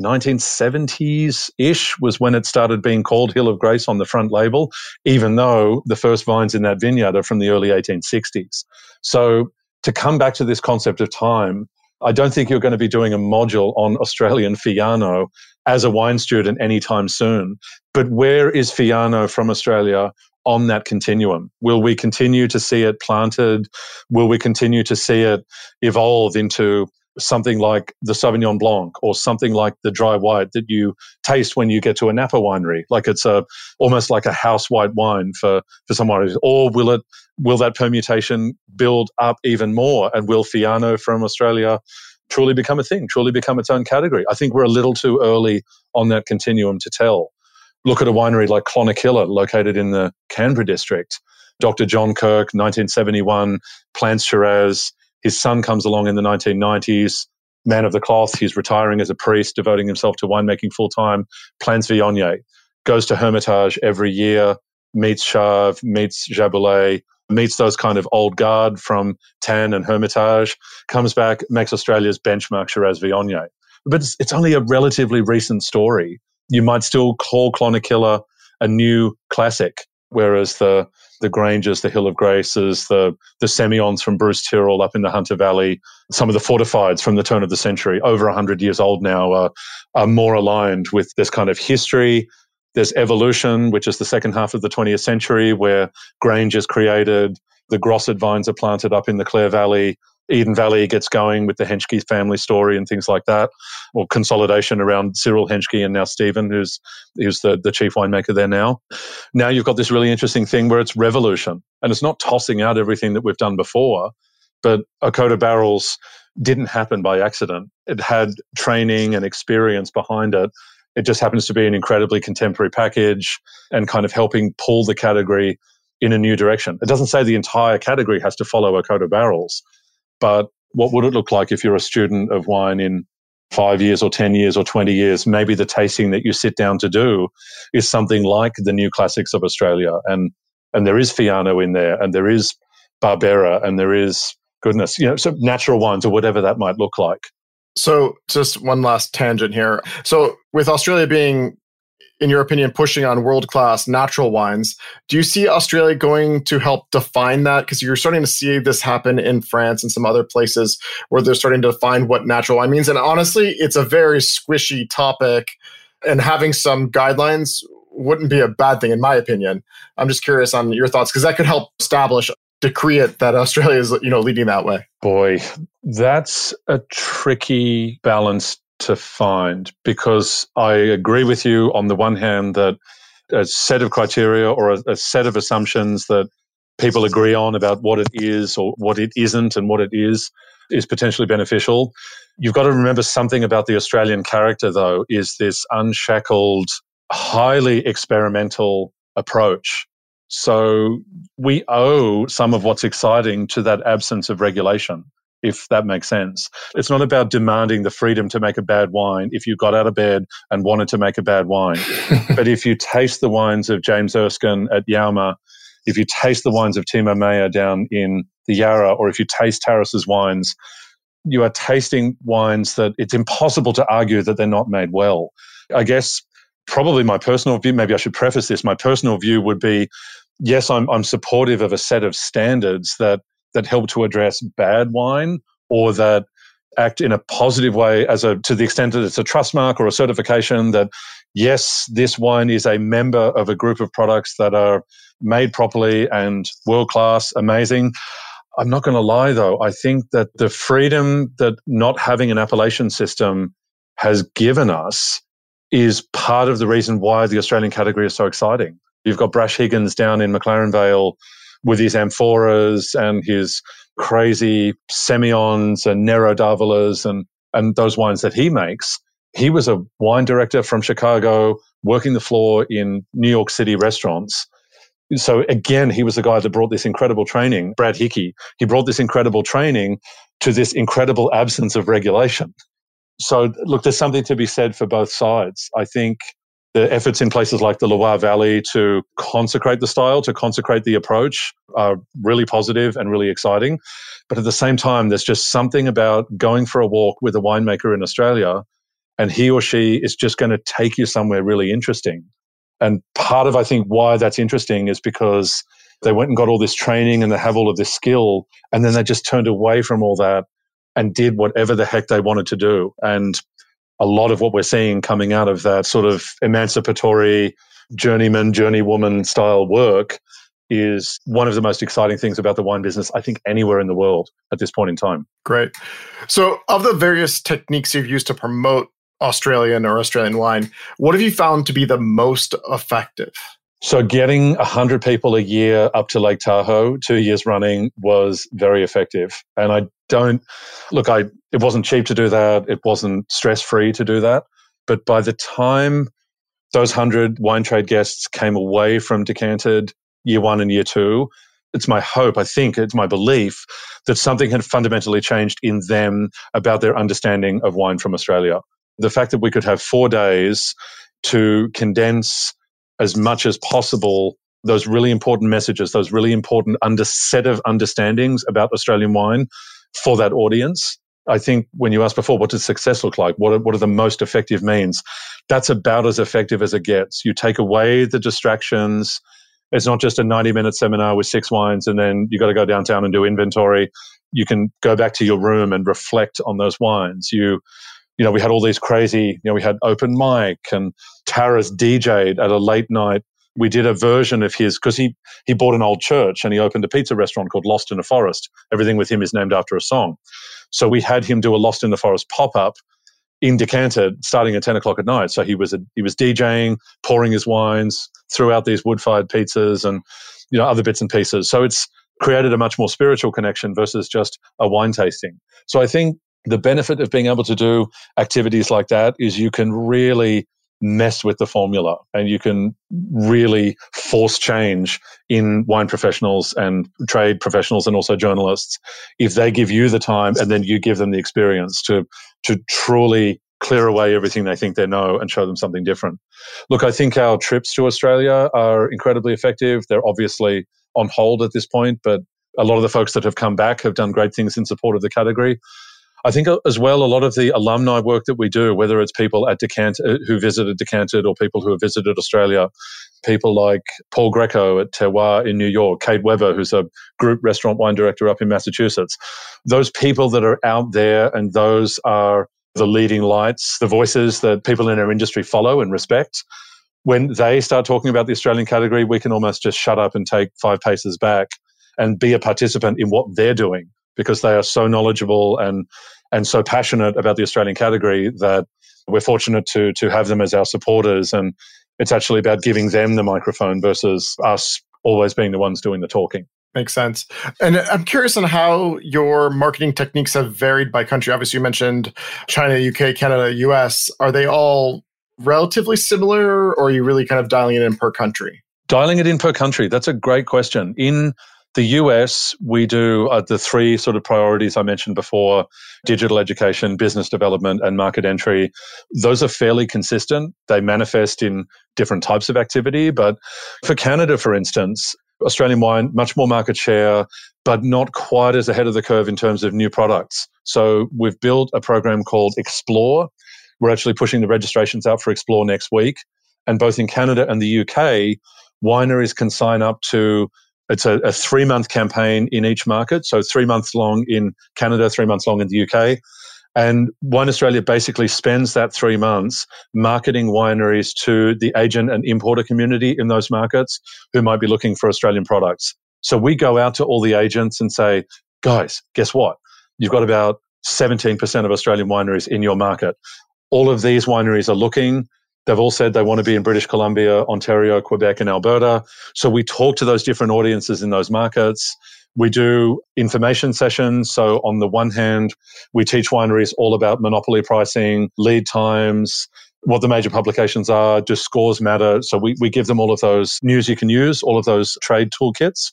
1970s-ish was when it started being called Hill of Grace on the front label, even though the first vines in that vineyard are from the early 1860s. So to come back to this concept of time, I don't think you're going to be doing a module on Australian Fiano as a wine student anytime soon. But where is Fiano from Australia on that continuum? Will we continue to see it planted? Will we continue to see it evolve into something like the Sauvignon Blanc or something like the dry white that you taste when you get to a Napa winery? Like it's almost like a house white wine for some wineries. Or will that permutation build up even more? And will Fiano from Australia truly become a thing, truly become its own category? I think we're a little too early on that continuum to tell. Look at a winery like Clonakilla, located in the Canberra district. Dr. John Kirk, 1971, plants Shiraz. His son comes along in the 1990s, man of the cloth. He's retiring as a priest, devoting himself to winemaking full-time, plants Viognier, goes to Hermitage every year, meets Chave, meets Chablis, meets those kind of old guard from Tann and Hermitage, comes back, makes Australia's benchmark Shiraz Viognier. But it's only a relatively recent story. You might still call Clonakilla a new classic, whereas the Granges, the Hill of Graces, the Semillons from Bruce Tyrrell up in the Hunter Valley, some of the fortifieds from the turn of the century, over 100 years old now, are more aligned with this kind of history. There's evolution, which is the second half of the 20th century, where Grange is created, the Grosset vines are planted up in the Clare Valley, Eden Valley gets going with the Henschke family story and things like that, or consolidation around Cyril Henschke and now Stephen, who's the chief winemaker there now. Now you've got this really interesting thing where it's revolution, and it's not tossing out everything that we've done before, but Ochota Barrels didn't happen by accident. It had training and experience behind it. It just happens to be an incredibly contemporary package and kind of helping pull the category in a new direction. It doesn't say the entire category has to follow Ochota Barrels, but what would it look like if you're a student of wine in 5 years or 10 years or 20 years? Maybe the tasting that you sit down to do is something like the new classics of Australia. And there is Fiano in there, and there is Barbera, and there is, goodness, you know, so natural wines or whatever that might look like. So just one last tangent here. So with Australia being, in your opinion, pushing on world-class natural wines, do you see Australia going to help define that? Because you're starting to see this happen in France and some other places where they're starting to define what natural wine means. And honestly, it's a very squishy topic, and having some guidelines wouldn't be a bad thing, in my opinion. I'm just curious on your thoughts, because that could help establish, decree it that Australia is, you know, leading that way. Boy, that's a tricky balance to find, because I agree with you on the one hand that a set of criteria or a set of assumptions that people agree on about what it is or what it isn't and what it is potentially beneficial. You've got to remember something about the Australian character, though, is this unshackled, highly experimental approach. So we owe some of what's exciting to that absence of regulation, if that makes sense. It's not about demanding the freedom to make a bad wine if you got out of bed and wanted to make a bad wine. But if you taste the wines of James Erskine at Yauma, if you taste the wines of Timo Meyer down in the Yarra, or if you taste Taras's wines, you are tasting wines that it's impossible to argue that they're not made well. I guess probably my personal view, maybe I should preface this, my personal view would be, yes, I'm supportive of a set of standards that help to address bad wine, or that act in a positive way to the extent that it's a trust mark or a certification that, yes, this wine is a member of a group of products that are made properly and world-class, amazing. I'm not going to lie, though. I think that the freedom that not having an appellation system has given us is part of the reason why the Australian category is so exciting. You've got Brash Higgins down in McLaren Vale with his amphoras and his crazy Semillons and Nero d'Avolas and those wines that he makes. He was a wine director from Chicago working the floor in New York City restaurants. So again, he was the guy that brought this incredible training, Brad Hickey. He brought this incredible training to this incredible absence of regulation. So look, there's something to be said for both sides. I think the efforts in places like the Loire Valley to consecrate the style, to consecrate the approach are really positive and really exciting. But at the same time, there's just something about going for a walk with a winemaker in Australia and he or she is just going to take you somewhere really interesting. And part of, I think, why that's interesting is because they went and got all this training and they have all of this skill, and then they just turned away from all that and did whatever the heck they wanted to do. And a lot of what we're seeing coming out of that sort of emancipatory journeyman, journeywoman style work is one of the most exciting things about the wine business, I think, anywhere in the world at this point in time. Great. So of the various techniques you've used to promote Australian or Australian wine, what have you found to be the most effective? So getting 100 people a year up to Lake Tahoe 2 years running was very effective. And it wasn't cheap to do that. It wasn't stress-free to do that. But by the time those 100 wine trade guests came away from Decanted year one and year two, it's my hope, I think, it's my belief that something had fundamentally changed in them about their understanding of wine from Australia. The fact that we could have 4 days to condense as much as possible those really important messages, those really important set of understandings about Australian wine for that audience. I think when you asked before, what does success look like? What are the most effective means? That's about as effective as it gets. You take away the distractions. It's not just a 90-minute seminar with 6 wines and then you got to go downtown and do inventory. You can go back to your room and reflect on those wines. You know, we had all these crazy, we had open mic and Tara's DJ'd at a late night. We did a version of his because he bought an old church and he opened a pizza restaurant called Lost in the Forest. Everything with him is named after a song. So we had him do a Lost in the Forest pop-up in Decanted starting at 10 o'clock at night. So he was DJing, pouring his wines, threw out these wood-fired pizzas and, other bits and pieces. So it's created a much more spiritual connection versus just a wine tasting. So I think the benefit of being able to do activities like that is you can really mess with the formula and you can really force change in wine professionals and trade professionals and also journalists if they give you the time and then you give them the experience to truly clear away everything they think they know and show them something different. Look, I think our trips to Australia are incredibly effective. They're obviously on hold at this point, but a lot of the folks that have come back have done great things in support of the category. I think as well, a lot of the alumni work that we do, whether it's people at Decanted who visited Decanted or people who have visited Australia, people like Paul Greco at Terroir in New York, Kate Weber, who's a group restaurant wine director up in Massachusetts, those people that are out there and those are the leading lights, the voices that people in our industry follow and respect. When they start talking about the Australian category, we can almost just shut up and take 5 paces back and be a participant in what they're doing, because they are so knowledgeable and so passionate about the Australian category that we're fortunate to have them as our supporters. And it's actually about giving them the microphone versus us always being the ones doing the talking. Makes sense. And I'm curious on how your marketing techniques have varied by country. Obviously, you mentioned China, UK, Canada, US. Are they all relatively similar or are you really kind of dialing it in per country? Dialing it in per country. That's a great question. In the US, we do the 3 sort of priorities I mentioned before, digital education, business development, and market entry. Those are fairly consistent. They manifest in different types of activity. But for Canada, for instance, Australian wine, much more market share, but not quite as ahead of the curve in terms of new products. So we've built a program called Explore. We're actually pushing the registrations out for Explore next week. And both in Canada and the UK, wineries can sign up to it's a 3-month campaign in each market. So 3 months long in Canada, 3 months long in the UK. And Wine Australia basically spends that 3 months marketing wineries to the agent and importer community in those markets who might be looking for Australian products. So we go out to all the agents and say, guys, guess what? You've got about 17% of Australian wineries in your market. All of these wineries are looking. They've all said they want to be in British Columbia, Ontario, Quebec, and Alberta. So we talk to those different audiences in those markets. We do information sessions. So on the one hand, we teach wineries all about monopoly pricing, lead times, what the major publications are, do scores matter? So we give them all of those news you can use, all of those trade toolkits.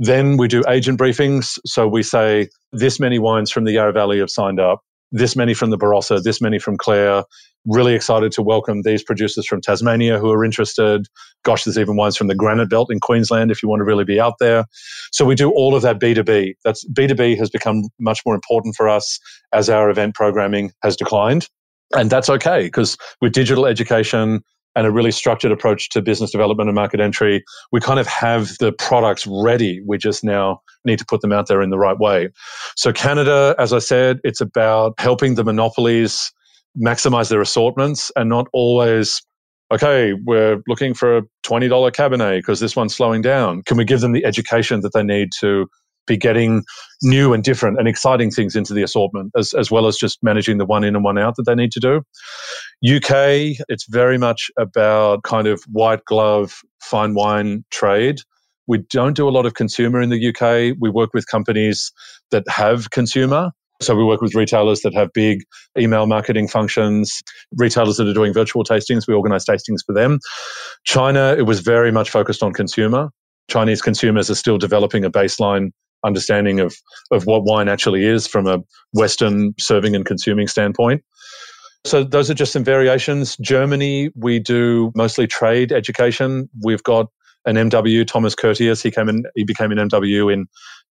Then we do agent briefings. So we say, this many wines from the Yarra Valley have signed up, this many from the Barossa, this many from Clare. Really excited to welcome these producers from Tasmania who are interested. Gosh, there's even wines from the Granite Belt in Queensland if you want to really be out there. So we do all of that B2B. That's B2B has become much more important for us as our event programming has declined. And that's okay, because with digital education and a really structured approach to business development and market entry, we kind of have the products ready. We just now need to put them out there in the right way. So Canada, as I said, it's about helping the monopolies maximize their assortments and not always, okay, we're looking for a $20 Cabernet because this one's slowing down. Can we give them the education that they need to be getting new and different and exciting things into the assortment, as well as just managing the one in and one out that they need to do? UK, it's very much about kind of white glove fine wine trade. We don't do a lot of consumer in the UK. We work with companies that have consumer. So we work with retailers that have big email marketing functions, retailers that are doing virtual tastings. We organize tastings for them. China, it was very much focused on consumer. Chinese consumers are still developing a baseline understanding of what wine actually is from a Western serving and consuming standpoint. So those are just some variations. Germany, we do mostly trade education. We've got an MW, Thomas Curtius. He became an MW in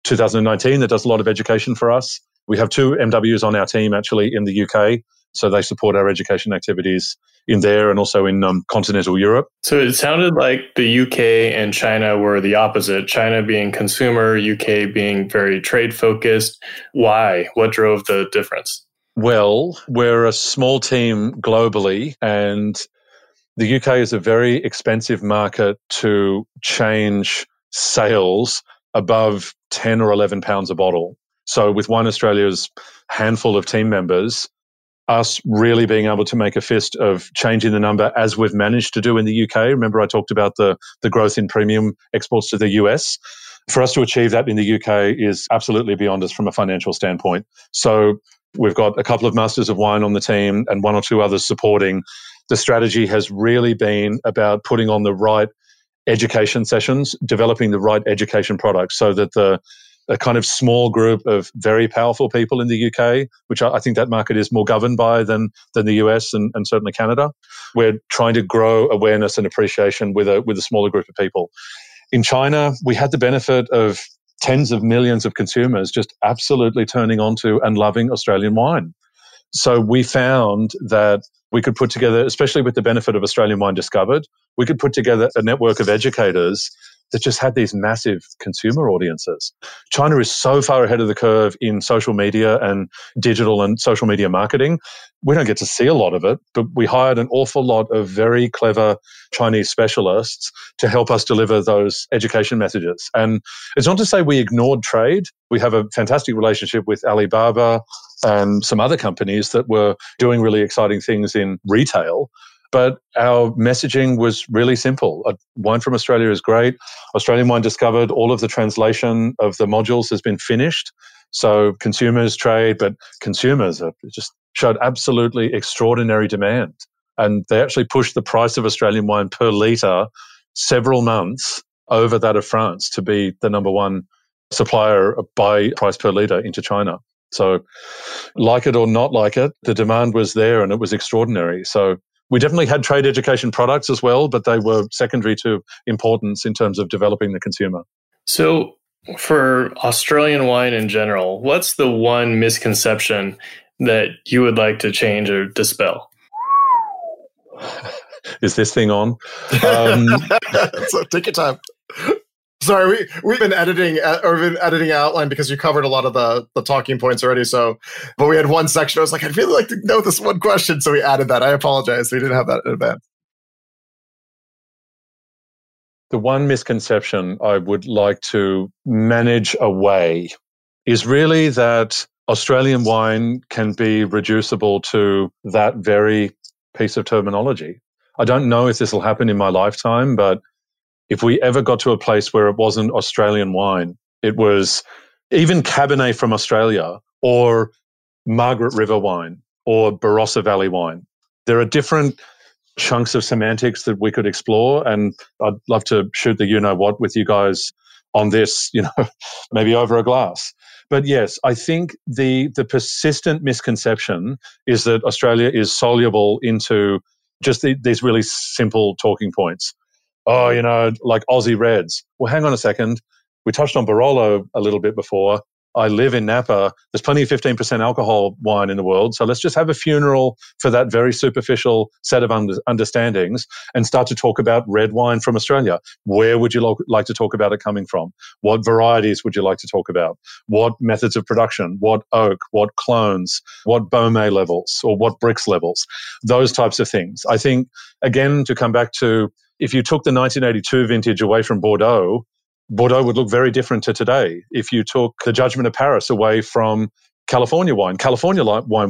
2019 that does a lot of education for us. We have two MWs on our team actually in the UK, so they support our education activities in there and also in continental Europe. So it sounded like the UK and China were the opposite, China being consumer, UK being very trade focused. Why? What drove the difference? Well, we're a small team globally, and the UK is a very expensive market to change sales above 10 or 11 pounds a bottle. So with Wine Australia's handful of team members, us really being able to make a fist of changing the number as we've managed to do in the UK. Remember, I talked about the growth in premium exports to the US. For us to achieve that in the UK is absolutely beyond us from a financial standpoint. So we've got a couple of masters of wine on the team and one or two others supporting. The strategy has really been about putting on the right education sessions, developing the right education products so that a kind of small group of very powerful people in the UK, which I think that market is more governed by than the US and certainly Canada. We're trying to grow awareness and appreciation with a smaller group of people. In China, we had the benefit of tens of millions of consumers just absolutely turning onto and loving Australian wine. So we found that we could put together, especially with the benefit of Australian Wine Discovered, we could put together a network of educators that just had these massive consumer audiences. China is so far ahead of the curve in social media and digital and social media marketing. We don't get to see a lot of it, but we hired an awful lot of very clever Chinese specialists to help us deliver those education messages. And it's not to say we ignored trade. We have a fantastic relationship with Alibaba and some other companies that were doing really exciting things in retail. But our messaging was really simple. Wine from Australia is great. Australian Wine Discovered, all of the translation of the modules has been finished. So consumers trade, but consumers just showed absolutely extraordinary demand. And they actually pushed the price of Australian wine per litre several months over that of France to be the number one supplier by price per litre into China. So like it or not like it, the demand was there and it was extraordinary. So we definitely had trade education products as well, but they were secondary to importance in terms of developing the consumer. So for Australian wine in general, what's the one misconception that you would like to change or dispel? Is this thing on? So take your time. Sorry, we've been editing outline because you covered a lot of the talking points already. So, but we had one section. I was like, I'd really like to know this one question. So we added that. I apologize. We didn't have that in advance. The one misconception I would like to manage away is really that Australian wine can be reducible to that very piece of terminology. I don't know if this will happen in my lifetime, but if we ever got to a place where it wasn't Australian wine, it was even Cabernet from Australia or Margaret River wine or Barossa Valley wine. There are different chunks of semantics that we could explore, and I'd love to shoot the you-know-what with you guys on this, you know, maybe over a glass. But yes, I think the persistent misconception is that Australia is soluble into just these really simple talking points. Oh, you know, like Aussie Reds. Well, hang on a second. We touched on Barolo a little bit before. I live in Napa. There's plenty of 15% alcohol wine in the world. So let's just have a funeral for that very superficial set of understandings and start to talk about red wine from Australia. Where would you like to talk about it coming from? What varieties would you like to talk about? What methods of production? What oak? What clones? What Beaumet levels or what Brix levels? Those types of things. I think, again, to come back to, if you took the 1982 vintage away from Bordeaux, Bordeaux would look very different to today. If you took the Judgment of Paris away from California wine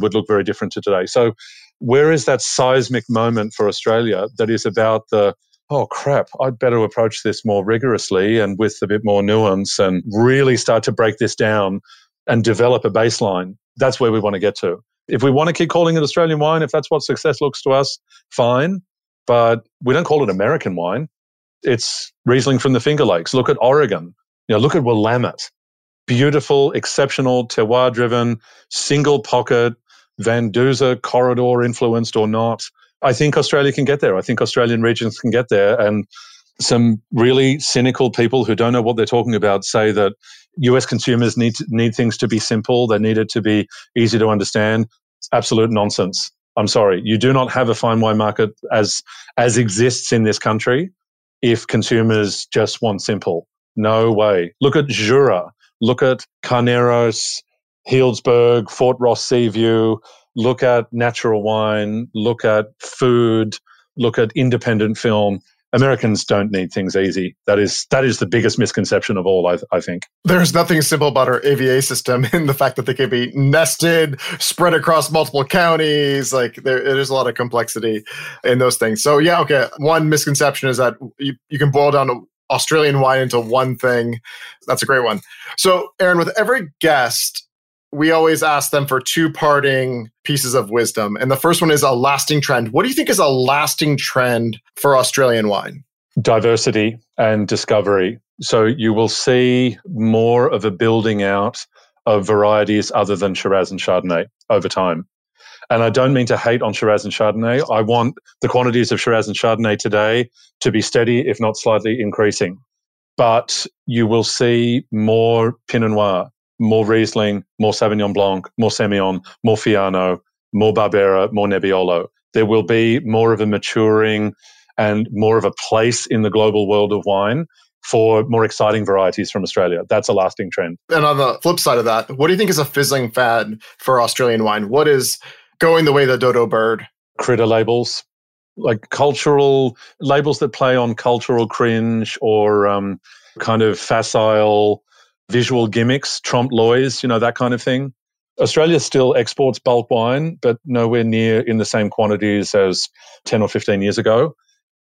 would look very different to today. So where is that seismic moment for Australia that is about the, oh crap, I'd better approach this more rigorously and with a bit more nuance and really start to break this down and develop a baseline? That's where we want to get to. If we want to keep calling it Australian wine, if that's what success looks to us, fine. But we don't call it American wine. It's Riesling from the Finger Lakes. Look at Oregon. You know, look at Willamette. Beautiful, exceptional, terroir-driven, single pocket, Van Duser corridor influenced or not. I think Australia can get there. I think Australian regions can get there. And some really cynical people who don't know what they're talking about say that US consumers need things to be simple. They need it to be easy to understand. Absolute nonsense. I'm sorry. You do not have a fine wine market as exists in this country if consumers just want simple. No way. Look at Jura. Look at Carneros, Healdsburg, Fort Ross Seaview. Look at natural wine. Look at food. Look at independent film. Americans don't need things easy. That is the biggest misconception of all, I think. There's nothing simple about our AVA system in the fact that they can be nested, spread across multiple counties. Like there's a lot of complexity in those things. So yeah, okay. One misconception is that you can boil down Australian wine into one thing. That's a great one. So Aaron, with every guest, we always ask them for two parting pieces of wisdom. And the first one is a lasting trend. What do you think is a lasting trend for Australian wine? Diversity and discovery. So you will see more of a building out of varieties other than Shiraz and Chardonnay over time. And I don't mean to hate on Shiraz and Chardonnay. I want the quantities of Shiraz and Chardonnay today to be steady, if not slightly increasing. But you will see more Pinot Noir, more Riesling, more Sauvignon Blanc, more Semillon, more Fiano, more Barbera, more Nebbiolo. There will be more of a maturing and more of a place in the global world of wine for more exciting varieties from Australia. That's a lasting trend. And on the flip side of that, what do you think is a fizzling fad for Australian wine? What is going the way of the dodo bird? Critter labels, like cultural labels that play on cultural cringe or kind of facile visual gimmicks, trompe l'oeil, you know, that kind of thing. Australia still exports bulk wine, but nowhere near in the same quantities as 10 or 15 years ago.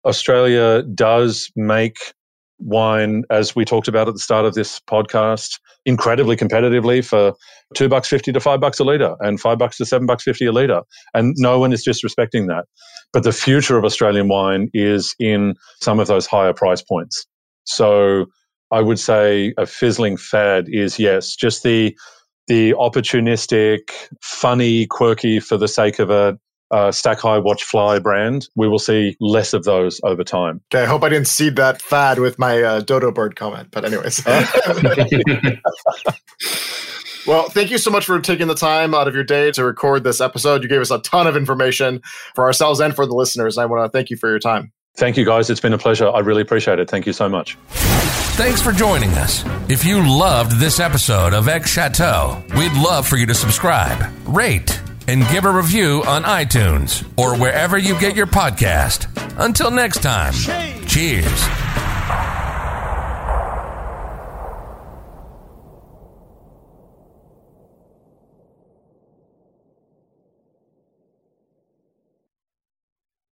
Australia does make wine, as we talked about at the start of this podcast, incredibly competitively for $2.50 to $5 a litre and $5 to $7.50 a litre. And no one is disrespecting that. But the future of Australian wine is in some of those higher price points. So I would say a fizzling fad is, yes, just the opportunistic, funny, quirky, for the sake of a stack high, watch fly brand. We will see less of those over time. Okay, I hope I didn't seed that fad with my dodo bird comment, but anyways. Well, thank you so much for taking the time out of your day to record this episode. You gave us a ton of information for ourselves and for the listeners. I want to thank you for your time. Thank you, guys. It's been a pleasure. I really appreciate it. Thank you so much. Thanks for joining us. If you loved this episode of X Chateau, we'd love for you to subscribe, rate, and give a review on iTunes or wherever you get your podcast. Until next time, cheers.